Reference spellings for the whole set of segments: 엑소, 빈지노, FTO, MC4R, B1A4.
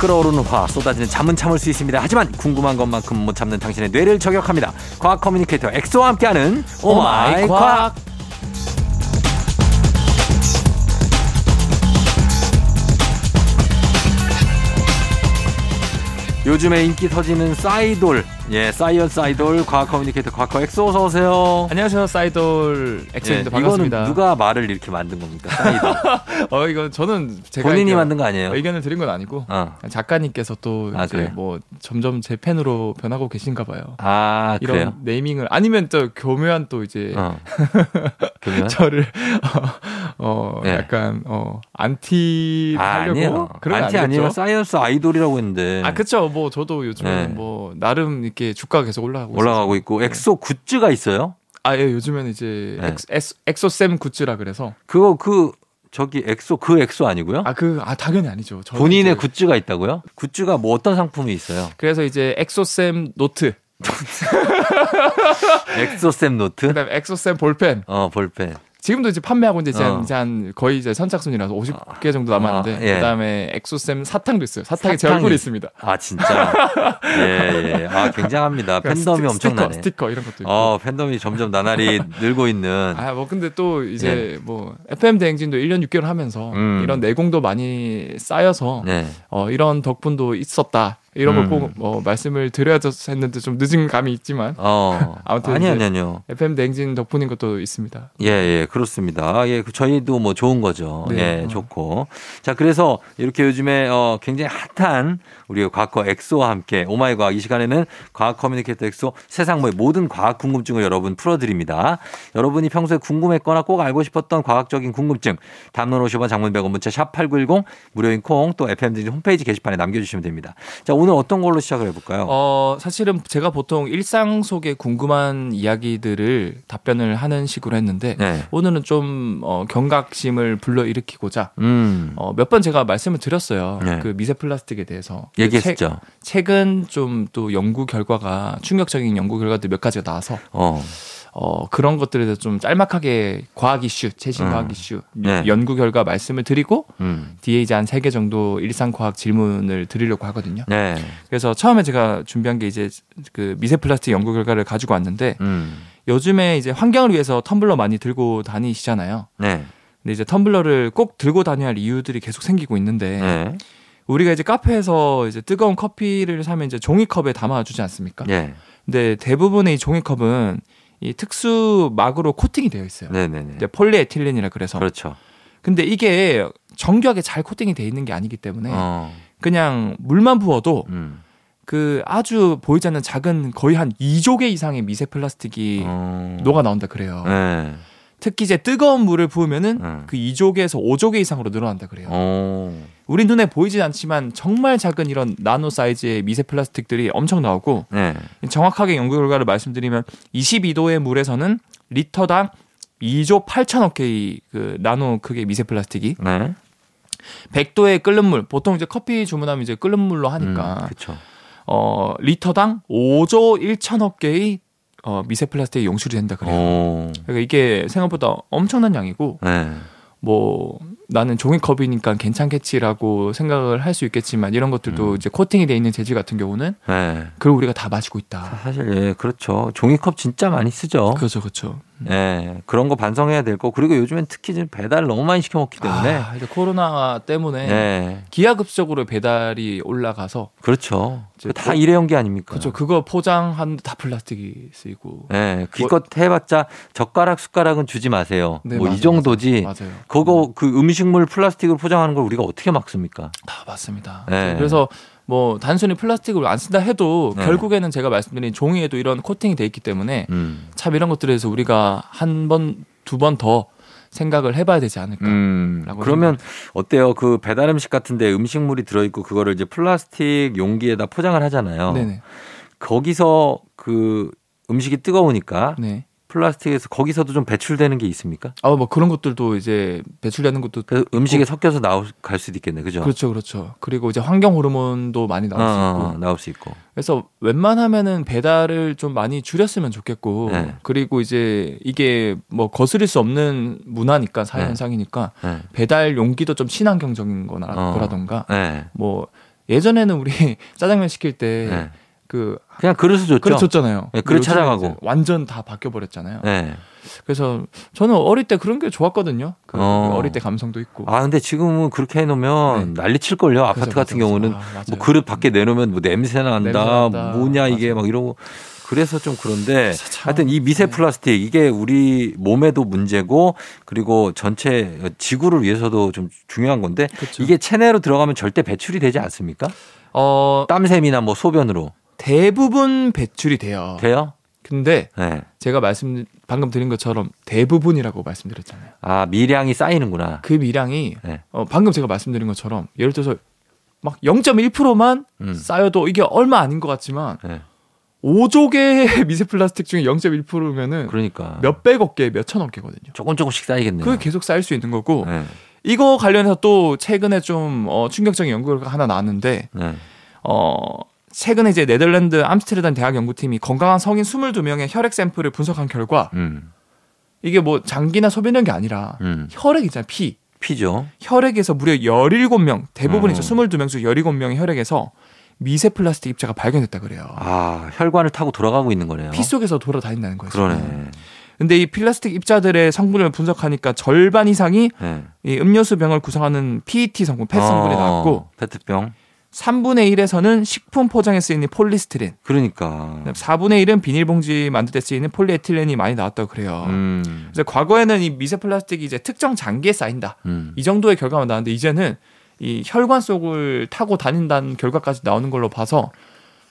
끓어오르는 화, 쏟아지는 잠은 참을 수 있습니다. 하지만 궁금한 것만큼 못 참는 당신의 뇌를 저격합니다. 과학 커뮤니케이터 엑소와 함께하는 오마이 과학. 요즘에 인기 터지는 싸이돌, 예, 사이언스 아이돌 과학 커뮤니케이터 과커 엑소 어서 오세요. 안녕하세요, 싸이돌 엑소입니다. 예, 반갑습니다. 이거는 누가 말을 이렇게 만든 겁니까? 싸이돌. 이건 저는 제가 본인이 만든 거 아니에요? 의견을 드린 건 아니고 작가님께서 또 이제 그래요? 뭐 점점 제 팬으로 변하고 계신가 봐요. 아, 이런 그래요? 네이밍을 아니면 또 교묘한 또 이제 교묘한? 저를 네. 약간 안티 하려고 그런 안티 아니에요? 사이언스 아이돌이라고 했는데. 아, 그렇죠. 뭐 저도 요즘 네. 뭐 나름 이렇게 주가가 계속 올라가고 있고 엑소 굿즈가 있어요? 아, 예, 요즘엔 이제 네. 엑소쌤 굿즈라 그래서 그거 엑소 아니고요? 당연히 아니죠. 본인의 굿즈가 있다고요? 굿즈가 뭐 어떤 상품이 있어요? 그래서 이제 엑소쌤 노트. 엑소쌤 노트? 그다음에 엑소쌤 볼펜. 볼펜. 지금도 이제 판매하고 이제 한 거의 이제 선착순이라서 50개 정도 남았는데 예. 그다음에 엑소쌤 사탕도 있어요. 사탕에 제 얼굴이 있습니다. 아, 진짜. 예, 예. 아, 굉장합니다. 팬덤이 엄청나네. 스티커 이런 것도 있고. 팬덤이 점점 나날이 늘고 있는. 아, 뭐 근데 또 이제 예. 뭐 FM 대행진도 1년 6개월 하면서 이런 내공도 많이 쌓여서 예. 이런 덕분도 있었다. 이런 걸 꼭 말씀을 드려야 했는데 좀 늦은 감이 있지만 아무튼 아니요 FM 댕진 덕분인 것도 있습니다. 예 그렇습니다. 예, 저희도 뭐 좋은 거죠. 네. 예, 좋고 자 그래서 이렇게 요즘에 굉장히 핫한 우리 과거 엑소와 함께 오마이 과학 이 시간에는 과학 커뮤니케이터 엑소 세상 모든 과학 궁금증을 여러분 풀어드립니다. 여러분이 평소에 궁금했거나 꼭 알고 싶었던 과학적인 궁금증 담론 50원 장문 100원 문자 샵 8910 무료인 콩 또 FM 댕진 홈페이지 게시판에 남겨주시면 됩니다. 자 오늘 어떤 걸로 시작을 해볼까요? 사실은 제가 보통 일상 속에 궁금한 이야기들을 답변을 하는 식으로 했는데 네. 오늘은 좀 경각심을 불러일으키고자 몇 번 제가 말씀을 드렸어요. 네. 그 미세 플라스틱에 대해서 얘기했죠. 최근 좀 또 연구 결과가 충격적인 연구 결과들 몇 가지가 나와서 그런 것들에 대해서 좀 짤막하게 과학 이슈, 최신 과학 이슈 네. 연구 결과 말씀을 드리고 뒤에 이제 한 3개 정도 일상 과학 질문을 드리려고 하거든요. 네. 그래서 처음에 제가 준비한 게 이제 그 미세 플라스틱 연구 결과를 가지고 왔는데 요즘에 이제 환경을 위해서 텀블러 많이 들고 다니시잖아요. 네. 근데 이제 텀블러를 꼭 들고 다녀야 할 이유들이 계속 생기고 있는데 네. 우리가 이제 카페에서 이제 뜨거운 커피를 사면 이제 종이컵에 담아주지 않습니까? 네. 근데 대부분의 이 종이컵은 이 특수 막으로 코팅이 되어 있어요. 네네네. 폴리에틸렌이라 그래서. 그렇죠. 근데 이게 정교하게 잘 코팅이 되어 있는 게 아니기 때문에 그냥 물만 부어도 그 아주 보이지 않는 작은 거의 한 2조 개 이상의 미세 플라스틱이 녹아 나온다 그래요. 네. 특히 이제 뜨거운 물을 부으면은 그 2조 개에서 5조 개 이상으로 늘어난다 그래요. 우리 눈에 보이진 않지만 정말 작은 이런 나노 사이즈의 미세 플라스틱들이 엄청 나오고 네. 정확하게 연구 결과를 말씀드리면 22도의 물에서는 리터당 2조 8천억 개의 그 나노 크기의 미세 플라스틱이 네. 100도의 끓는 물 보통 이제 커피 주문하면 이제 끓는 물로 하니까 그쵸. 리터당 5조 1천억 개의 미세 플라스틱이 용출이 된다 그래요. 그러니까 이게 생각보다 엄청난 양이고 네. 뭐 나는 종이컵이니까 괜찮겠지라고 생각을 할 수 있겠지만 이런 것들도 이제 코팅이 돼 있는 재질 같은 경우는 네. 그걸 우리가 다 마시고 있다. 사실 예 그렇죠. 종이컵 진짜 많이 쓰죠. 그렇죠. 예 그런 거 반성해야 될 거. 그리고 요즘엔 특히 지금 배달 너무 많이 시켜 먹기 때문에 이제 코로나 때문에 네. 기하급수적으로 배달이 올라가서 그렇죠. 다 일회용기 아닙니까? 그렇죠. 그거 포장한 다 플라스틱이 쓰이고. 네, 기껏 해봤자 젓가락, 숟가락은 주지 마세요. 네, 뭐 이 정도지. 맞아요. 그거 그 음식물 플라스틱으로 포장하는 걸 우리가 어떻게 막습니까? 아, 맞습니다. 네. 그래서 뭐 단순히 플라스틱을 안 쓴다 해도 네. 결국에는 제가 말씀드린 종이에도 이런 코팅이 돼 있기 때문에 참 이런 것들에서 우리가 한 번, 두 번 더 생각을 해봐야 되지 않을까. 그러면 어때요? 그 배달 음식 같은데 음식물이 들어있고 그거를 이제 플라스틱 용기에다 포장을 하잖아요. 네네. 거기서 그 음식이 뜨거우니까 네. 플라스틱에서 거기서도 좀 배출되는 게 있습니까? 뭐 그런 것들도 이제 배출되는 것도 음식에 섞여서 갈 수도 있겠네, 그죠? 그렇죠. 그리고 이제 환경 호르몬도 많이 나올 수 있고. 그래서 웬만하면은 배달을 좀 많이 줄였으면 좋겠고, 네. 그리고 이제 이게 뭐 거스릴 수 없는 문화니까 사회 현상이니까 네. 배달 용기도 좀 친환경적인 거라던가, 네. 뭐 예전에는 우리 짜장면 시킬 때 네. 그냥 그릇을 줬죠. 그릇 줬잖아요. 네, 그릇 찾아가고. 완전 다 바뀌어버렸잖아요. 네. 그래서 저는 어릴 때 그런 게 좋았거든요. 어릴 때 감성도 있고. 아, 근데 지금은 그렇게 해놓으면 네. 난리 칠걸요. 아파트 그렇죠, 같은 경우는. 아, 뭐 그릇 밖에 내놓으면 뭐 냄새 난다. 뭐냐 이게 맞아요. 막 이러고. 그래서 좀 그런데 하여튼 이 미세 플라스틱 이게 우리 몸에도 문제고 그리고 전체 지구를 위해서도 좀 중요한 건데 그렇죠. 이게 체내로 들어가면 절대 배출이 되지 않습니까? 땀샘이나 뭐 소변으로. 대부분 배출이 돼요. 돼요? 근데 네. 제가 방금 드린 것처럼 대부분이라고 말씀드렸잖아요. 아, 미량이 쌓이는구나. 그 미량이 네. 방금 제가 말씀드린 것처럼 예를 들어서 막 0.1%만 쌓여도 이게 얼마 아닌 것 같지만 네. 5조 개의 미세 플라스틱 중에 0.1%면은 그러니까. 몇백억 개, 몇천억 개거든요. 조금씩 쌓이겠네요. 그게 계속 쌓일 수 있는 거고 네. 이거 관련해서 또 최근에 좀 충격적인 연구가 하나 나왔는데 네. 최근에 이제 네덜란드 암스테르담 대학 연구팀이 건강한 성인 22명의 혈액 샘플을 분석한 결과 이게 뭐 장기나 소변이란 게 아니라 혈액 있잖아요. 피죠. 혈액에서 무려 17명, 대부분 이제 22명 중 17명의 혈액에서 미세 플라스틱 입자가 발견됐다 그래요. 아, 혈관을 타고 돌아가고 있는 거네요. 피 속에서 돌아다닌다는 거예요. 그러네. 근데 이 플라스틱 입자들의 성분을 분석하니까 절반 이상이 네. 이 음료수 병을 구성하는 PET 성분, 펫 성분이 나왔고 페트병. 3분의 1에서는 식품 포장에 쓰이는 폴리스티린. 그러니까. 4분의 1은 비닐봉지 만들 때 쓰이는 폴리에틸렌이 많이 나왔다고 그래요. 그래서 과거에는 이 미세 플라스틱이 이제 특정 장기에 쌓인다. 이 정도의 결과만 나왔는데 이제는 이 혈관 속을 타고 다닌다는 결과까지 나오는 걸로 봐서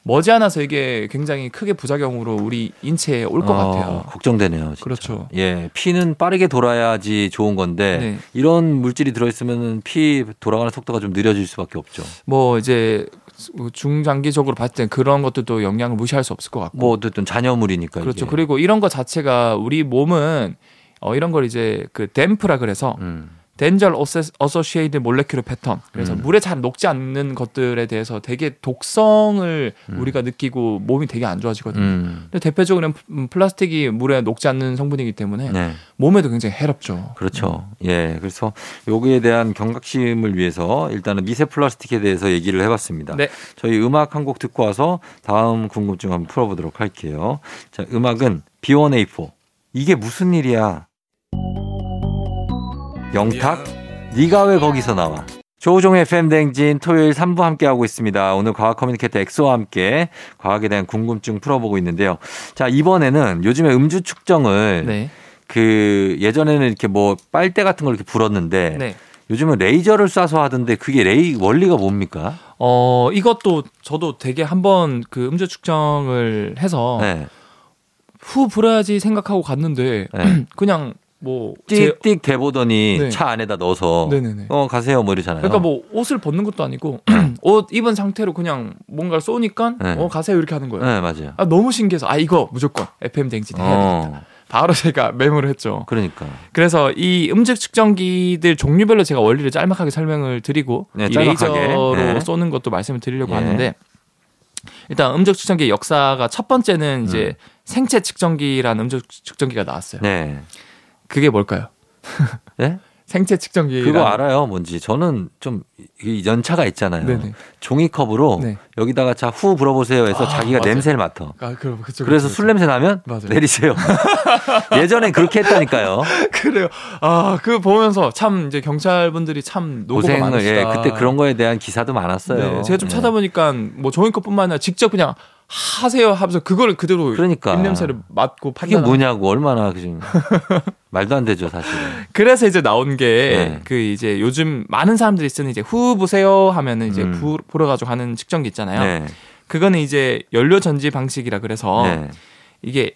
머지않아서 이게 굉장히 크게 부작용으로 우리 인체에 올 것 같아요. 걱정되네요. 진짜. 그렇죠. 예, 피는 빠르게 돌아야지 좋은 건데 네. 이런 물질이 들어있으면 피 돌아가는 속도가 좀 느려질 수밖에 없죠. 뭐 이제 중장기적으로 봤을 때 그런 것들도 영향을 무시할 수 없을 것 같고. 뭐 어쨌든 잔여물이니까. 그렇죠. 이게. 그리고 이런 것 자체가 우리 몸은 이런 걸 이제 그 댐프라 그래서. Danger Associated Molecular Pattern. 그래서 물에 잘 녹지 않는 것들에 대해서 되게 독성을 우리가 느끼고 몸이 되게 안 좋아지거든요. 근데 대표적으로 플라스틱이 물에 녹지 않는 성분이기 때문에 네. 몸에도 굉장히 해롭죠. 그렇죠. 예, 그래서 여기에 대한 경각심을 위해서 일단은 미세 플라스틱에 대해서 얘기를 해봤습니다. 네. 저희 음악 한 곡 듣고 와서 다음 궁금증 한번 풀어보도록 할게요. 자, 음악은 B1A4. 이게 무슨 일이야? 영탁, 네가 왜 거기서 나와? 조우종의 FM댕진 토요일 3부 함께하고 있습니다. 오늘 과학 커뮤니케이터 엑소와 함께 과학에 대한 궁금증 풀어보고 있는데요. 자, 이번에는 요즘에 음주 측정을 네. 예전에는 이렇게 뭐 빨대 같은 걸 이렇게 불었는데 네. 요즘은 레이저를 쏴서 하던데 그게 원리가 뭡니까? 이것도 저도 되게 한번 그 음주 측정을 해서 네. 후 불어야지 생각하고 갔는데 네. 그냥 뭐 띡띡 대보더니 네. 차 안에다 넣어서 네네네. 가세요 뭐 이러잖아요. 그러니까 뭐 옷을 벗는 것도 아니고 옷 입은 상태로 그냥 뭔가를 쏘니까 네. 가세요 이렇게 하는 거예요. 네, 맞아요. 아, 너무 신기해서 이거 무조건 FM 댕진 해야 되겠다. 바로 제가 메모를 했죠. 그러니까. 그래서 이 음질 측정기들 종류별로 제가 원리를 짤막하게 설명을 드리고 네, 이 레이저로 네. 쏘는 것도 말씀을 드리려고 네. 하는데 일단 음질 측정기의 역사가 첫 번째는 이제 생체 측정기라는 음질 측정기가 나왔어요. 네. 그게 뭘까요? 네? 생체 측정기. 그거 알아요, 뭔지. 저는 좀 연차가 있잖아요. 네네. 종이컵으로 네. 여기다가 자, 후 불어보세요 해서 자기가 맞아요. 냄새를 맡아. 아, 그래서 술 냄새 나면 맞아요. 내리세요. 예전엔 그렇게 했다니까요. 그래요. 아, 그거 보면서 참 이제 경찰분들이 참 노고가 많으시다. 예, 그때 그런 거에 대한 기사도 많았어요. 네, 제가 좀 찾아보니까 뭐 종이컵뿐만 아니라 직접 그냥 하세요 하면서 그걸 그대로 그러니까. 입냄새를 맡고 판단하는. 이게 뭐냐고 얼마나 지금 말도 안 되죠 사실. 그래서 이제 나온 게 그 네. 이제 요즘 많은 사람들이 쓰는 이제 후 보세요 하면은 이제 불어가지고 하는 측정기 있잖아요. 네. 그거는 이제 연료 전지 방식이라 그래서 네. 이게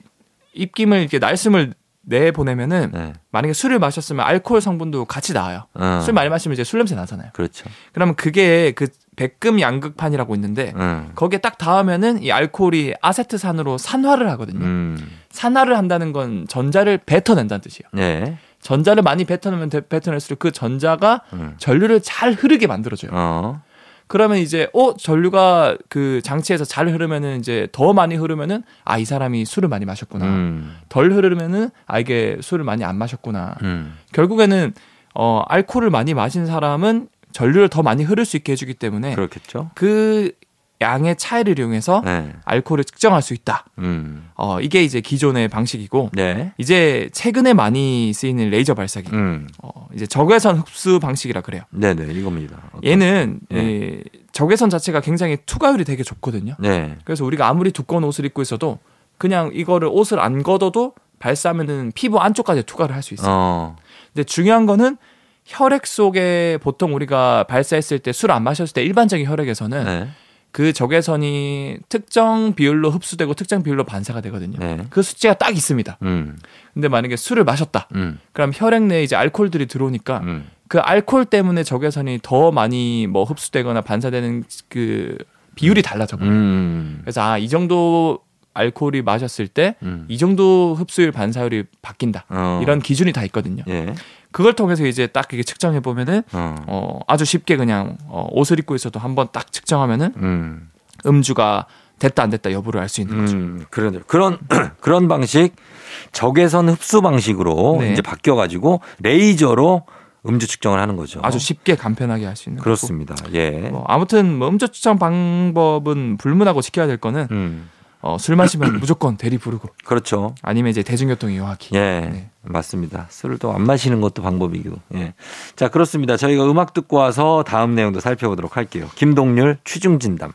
입김을 이렇게 날숨을 내 보내면은 네. 만약에 술을 마셨으면 알코올 성분도 같이 나와요. 술 많이 마시면 이제 술 냄새 나잖아요. 그렇죠. 그러면 그게 그 백금 양극판이라고 있는데 거기에 딱 닿으면은 이 알코올이 아세트산으로 산화를 하거든요. 산화를 한다는 건 전자를 뱉어낸다는 뜻이에요. 네. 전자를 많이 뱉어내면 뱉어낼수록 그 전자가 전류를 잘 흐르게 만들어줘요. 그러면 이제 전류가 그 장치에서 잘 흐르면은 이제 더 많이 흐르면은 이 사람이 술을 많이 마셨구나. 덜 흐르면은 이게 술을 많이 안 마셨구나. 결국에는 알코올을 많이 마신 사람은 전류를 더 많이 흐를 수 있게 해주기 때문에 그렇겠죠. 그 양의 차이를 이용해서 네. 알코올을 측정할 수 있다. 이게 이제 기존의 방식이고 네. 이제 최근에 많이 쓰이는 레이저 발사기. 이제 적외선 흡수 방식이라 그래요. 네네 이겁니다. 어떤... 얘는 네. 적외선 자체가 굉장히 투과율이 되게 좁거든요. 네. 그래서 우리가 아무리 두꺼운 옷을 입고 있어도 그냥 이거를 옷을 안 걷어도 발사하면은 피부 안쪽까지 투과를 할 수 있어요. 근데 중요한 거는 혈액 속에 보통 우리가 발사했을 때 술 안 마셨을 때 일반적인 혈액에서는 네. 그 적외선이 특정 비율로 흡수되고 특정 비율로 반사가 되거든요. 네. 그 수치가 딱 있습니다. 근데 만약에 술을 마셨다. 그럼 혈액 내에 이제 알코올들이 들어오니까 그 알코올 때문에 적외선이 더 많이 뭐 흡수되거나 반사되는 그 비율이 달라져 버려요. 그래서 아, 이 정도 알코올이 마셨을 때 이 정도 흡수율 반사율이 바뀐다. 이런 기준이 다 있거든요. 예. 그걸 통해서 이제 딱 이게 측정해 보면은 아주 쉽게 그냥 옷을 입고 있어도 한번 딱 측정하면은 음주가 됐다 안 됐다 여부를 알 수 있는 거죠. 그런 방식 적외선 흡수 방식으로 네. 이제 바뀌어 가지고 레이저로 음주 측정을 하는 거죠. 아주 쉽게 간편하게 할 수 있는. 그렇습니다. 거고. 예. 뭐 아무튼 뭐 음주 측정 방법은 불문하고 지켜야 될 거는. 술 마시면 무조건 대리 부르고. 그렇죠. 아니면 이제 대중교통 이용하기. 예. 네. 맞습니다. 술을 또 안 마시는 것도 방법이고. 예. 자, 그렇습니다. 저희가 음악 듣고 와서 다음 내용도 살펴보도록 할게요. 김동률 취중진담.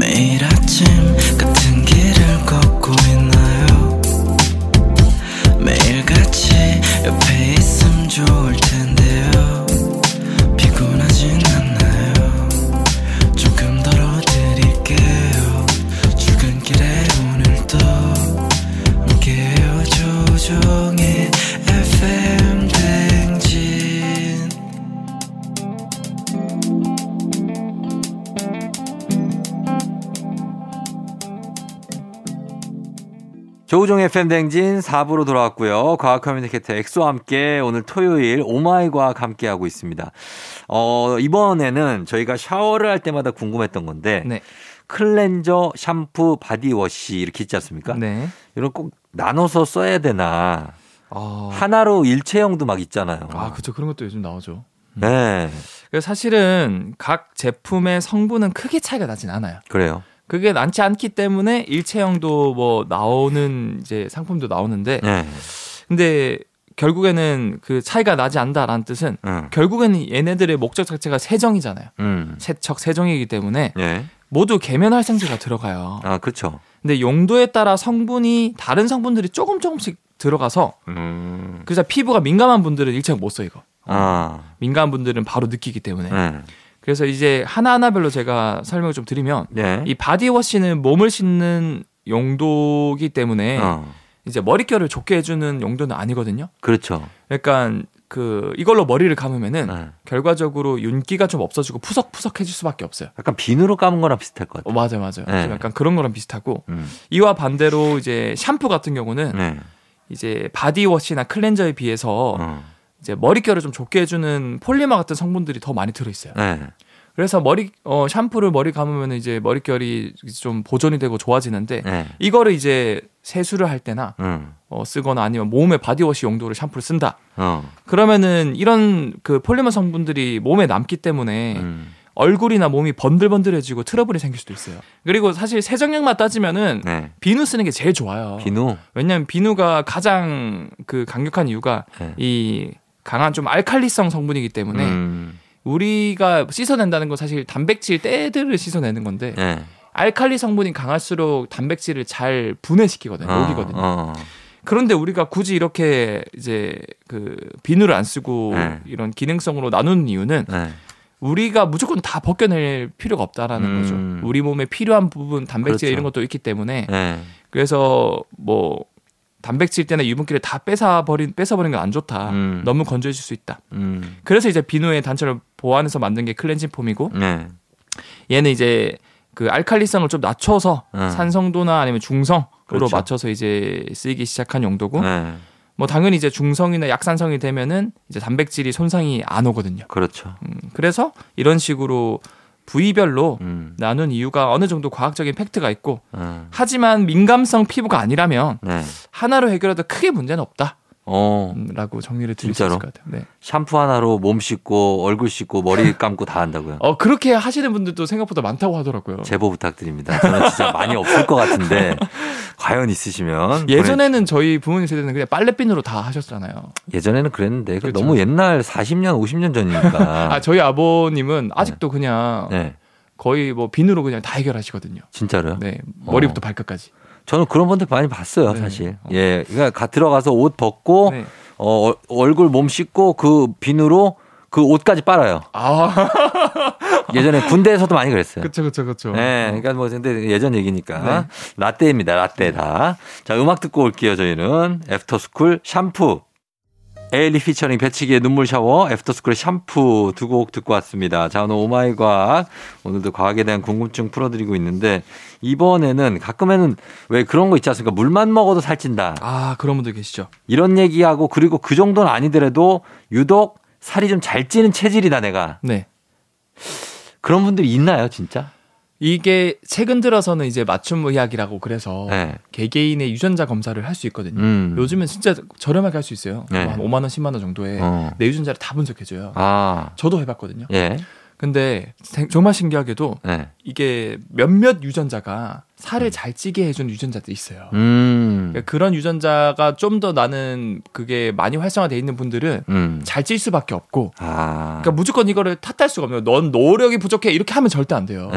매일 아침 같은 길을 걷고 매일같이 옆에 있음 좋을 텐데요. 피곤하진 않나요? 조금 덜어드릴게요. 출근길에 오늘도 함께해요. 조종의 FM댕진. 조우종의 FM댕진 4부로 돌아왔고요. 과학 커뮤니케이터 엑소와 함께 오늘 토요일 오마이 과학 함께하고 있습니다. 이번에는 저희가 샤워를 할 때마다 궁금했던 건데 네. 클렌저, 샴푸, 바디워시 이렇게 있지 않습니까? 네. 이런 꼭 나눠서 써야 되나. 하나로 일체형도 막 있잖아요. 아, 그렇죠. 그런 것도 요즘 나오죠. 네. 사실은 각 제품의 성분은 크게 차이가 나진 않아요. 그래요. 그게 많지 않기 때문에 일체형도 뭐 나오는 이제 상품도 나오는데, 네. 근데 결국에는 그 차이가 나지 않다라는 뜻은 결국에는 얘네들의 목적 자체가 세정이잖아요. 세척 세정이기 때문에 네. 모두 계면활성제가 들어가요. 아 그렇죠. 근데 용도에 따라 성분이 다른 성분들이 조금씩 들어가서 그래서 피부가 민감한 분들은 일체형 못 써 이거. 민감한 분들은 바로 느끼기 때문에. 그래서 이제 하나하나별로 제가 설명을 좀 드리면 네. 이 바디워시는 몸을 씻는 용도이기 때문에 이제 머릿결을 좋게 해주는 용도는 아니거든요. 그렇죠. 그러니까 그 이걸로 머리를 감으면은 결과적으로 윤기가 좀 없어지고 푸석푸석해질 수밖에 없어요. 약간 비누로 감은 거랑 비슷할 것 같아요. 맞아요. 네. 약간 그런 거랑 비슷하고 이와 반대로 이제 샴푸 같은 경우는 네. 이제 바디워시나 클렌저에 비해서 이제 머릿결을 좀 좋게 해주는 폴리머 같은 성분들이 더 많이 들어있어요. 네. 그래서 샴푸를 머리 감으면 이제 머릿결이 좀 보존이 되고 좋아지는데 네. 이거를 이제 세수를 할 때나 쓰거나 아니면 몸에 바디워시 용도로 샴푸를 쓴다. 그러면은 이런 그 폴리머 성분들이 몸에 남기 때문에 얼굴이나 몸이 번들번들해지고 트러블이 생길 수도 있어요. 그리고 사실 세정력만 따지면은 네. 비누 쓰는 게 제일 좋아요. 비누? 왜냐하면 비누가 가장 그 강력한 이유가 네. 이 강한 좀 알칼리성 성분이기 때문에 우리가 씻어낸다는 건 사실 단백질 때들을 씻어내는 건데 네. 알칼리 성분이 강할수록 단백질을 잘 분해시키거든요. 녹이거든요. 그런데 우리가 굳이 이렇게 이제 그 비누를 안 쓰고 네. 이런 기능성으로 나누는 이유는 네. 우리가 무조건 다 벗겨낼 필요가 없다라는 거죠. 우리 몸에 필요한 부분 단백질 그렇죠. 이런 것도 있기 때문에 네. 그래서 뭐 단백질 때나 유분기를 다 뺏어버리는 건 안 좋다. 너무 건조해질 수 있다. 그래서 이제 비누의 단점을 보완해서 만든 게 클렌징 폼이고 네. 얘는 이제 그 알칼리성을 좀 낮춰서 산성도나 아니면 중성으로 그렇죠. 맞춰서 이제 쓰이기 시작한 용도고 네. 뭐 당연히 이제 중성이나 약산성이 되면은 이제 단백질이 손상이 안 오거든요. 그렇죠. 그래서 이런 식으로 부위별로 나눈 이유가 어느 정도 과학적인 팩트가 있고 하지만 민감성 피부가 아니라면 하나로 해결해도 크게 문제는 없다. 라고 정리를 드릴 수 있을 것 같아요. 네. 샴푸 하나로 몸 씻고 얼굴 씻고 머리 감고 다 한다고요? 그렇게 하시는 분들도 생각보다 많다고 하더라고요. 제보 부탁드립니다. 저는 진짜 많이 없을 것 같은데 과연 있으시면 예전에는 저희 부모님 세대는 그냥 빨래핀으로 다 하셨잖아요. 예전에는 그랬는데 그렇죠. 너무 옛날 40년 50년 전이니까 저희 아버님은 아직도 그냥 거의 뭐 비누로 그냥 다 해결하시거든요. 진짜로요? 네. 머리부터 발끝까지. 저는 그런 분들 많이 봤어요, 사실. 예. 그러니까 들어가서 옷 벗고, 얼굴 몸 씻고 그 비누로 그 옷까지 빨아요. 아. 예전에 군대에서도 많이 그랬어요. 그쵸. 예. 그러니까 뭐, 근데 예전 얘기니까. 라떼입니다, 라떼 다. 자, 음악 듣고 올게요, 저희는. 애프터스쿨 샴푸. 에일리 피처링 배치기의 눈물 샤워, 애프터스쿨의 샴푸 두 곡 듣고 왔습니다. 자, 오늘 오마이 과학, 오늘도 과학에 대한 궁금증 풀어드리고 있는데 이번에는 가끔에는 왜 그런 거 있지 않습니까? 물만 먹어도 살찐다. 아, 그런 분들 계시죠. 이런 얘기하고 그리고 그 정도는 아니더라도 유독 살이 좀 잘 찌는 체질이다 내가. 네. 그런 분들이 있나요, 진짜? 이게 최근 들어서는 이제 맞춤 의학이라고 그래서 개개인의 유전자 검사를 할 수 있거든요. 요즘은 진짜 저렴하게 할 수 있어요. 한 5만 원, 10만 원 정도에 내 유전자를 다 분석해줘요. 아. 저도 해봤거든요. 근데 정말 신기하게도 이게 몇몇 유전자가 살을 잘 찌게 해준 유전자도 있어요. 그러니까 그런 유전자가 좀 더 나는 그게 많이 활성화되어 있는 분들은 잘 찔 수밖에 없고 그러니까 무조건 이거를 탓할 수가 없네요. 넌 노력이 부족해 이렇게 하면 절대 안 돼요.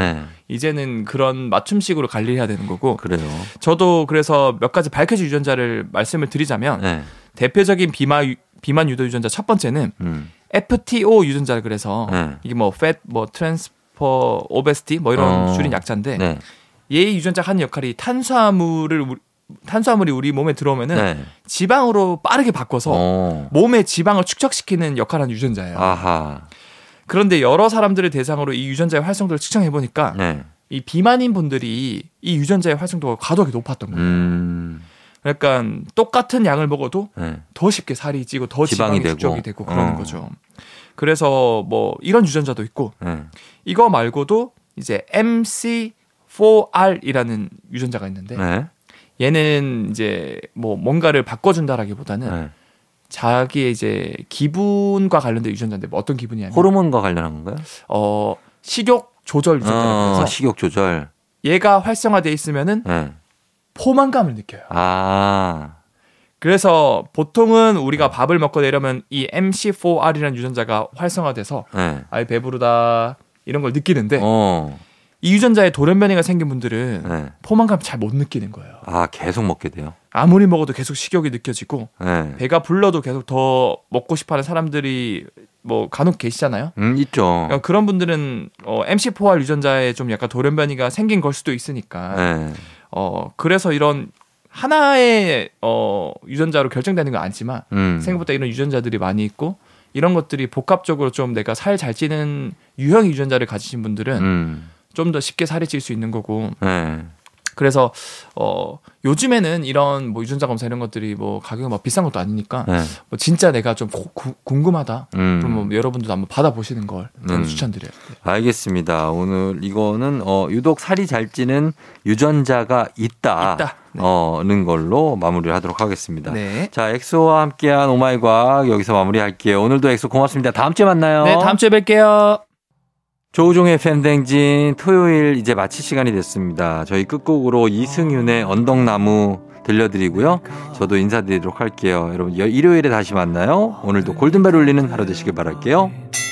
이제는 그런 맞춤식으로 관리를 해야 되는 거고 그래요. 저도 그래서 몇 가지 밝혀진 유전자를 말씀을 드리자면 대표적인 비만 유도 유전자 첫 번째는 FTO 유전자를 그래서 이게 뭐 fat, 뭐 트랜스퍼, 오베스티 뭐 이런 줄인 약자인데 얘의 유전자가 하는 역할이 탄수화물이 우리 몸에 들어오면은 지방으로 빠르게 바꿔서 몸에 지방을 축적시키는 역할을 하는 유전자예요. 아하. 그런데 여러 사람들을 대상으로 이 유전자의 활성도를 측정해 보니까 이 비만인 분들이 이 유전자의 활성도가 과도하게 높았던 거예요. 그러니까 똑같은 양을 먹어도 더 쉽게 살이 찌고 더 지방이 축적이 되고 그러는 거죠. 그래서 뭐 이런 유전자도 있고 이거 말고도 이제 MC4R 이라는 유전자가 있는데 얘는 이제 뭐 뭔가를 바꿔준다라기보다는 자기의 이제 기분과 관련된 유전자인데 뭐 어떤 기분이냐면 호르몬과 관련한 건가요? 식욕 조절 유전자라고 해서 식욕 조절 얘가 활성화돼 있으면은 포만감을 느껴요. 아. 그래서 보통은 우리가 밥을 먹고 내려면 이 MC4R이라는 유전자가 활성화돼서 아예 배부르다 이런 걸 느끼는데 이 유전자에 돌연변이가 생긴 분들은 포만감을 잘 못 느끼는 거예요. 아, 계속 먹게 돼요? 아무리 먹어도 계속 식욕이 느껴지고 배가 불러도 계속 더 먹고 싶어하는 사람들이 뭐 간혹 계시잖아요. 있죠. 그러니까 그런 분들은 MC4R 유전자에 좀 약간 돌연변이가 생긴 걸 수도 있으니까 그래서 이런 하나의 유전자로 결정되는 건 아니지만 생각보다 이런 유전자들이 많이 있고 이런 것들이 복합적으로 좀 내가 살 잘 찌는 유형 유전자를 가지신 분들은 좀 더 쉽게 살이 찔 수 있는 거고 그래서 요즘에는 이런 뭐 유전자 검사 이런 것들이 뭐 가격이 막 비싼 것도 아니니까 뭐 진짜 내가 좀 궁금하다 그럼 뭐 여러분들도 한번 받아보시는 걸 저는 추천드려요. 네. 알겠습니다. 오늘 이거는 유독 살이 잘 찌는 유전자가 있다. 네. 는 걸로 마무리를 하도록 하겠습니다. 네. 자, 엑소와 함께한 오마이 과학 여기서 마무리할게요. 오늘도 엑소 고맙습니다. 다음 주에 만나요. 네, 다음 주에 뵐게요. 조우종의 FM댕진 토요일 이제 마칠 시간이 됐습니다. 저희 끝곡으로 이승윤의 언덕나무 들려드리고요. 저도 인사드리도록 할게요. 여러분 일요일에 다시 만나요. 오늘도 골든벨 울리는 하루 되시길 바랄게요.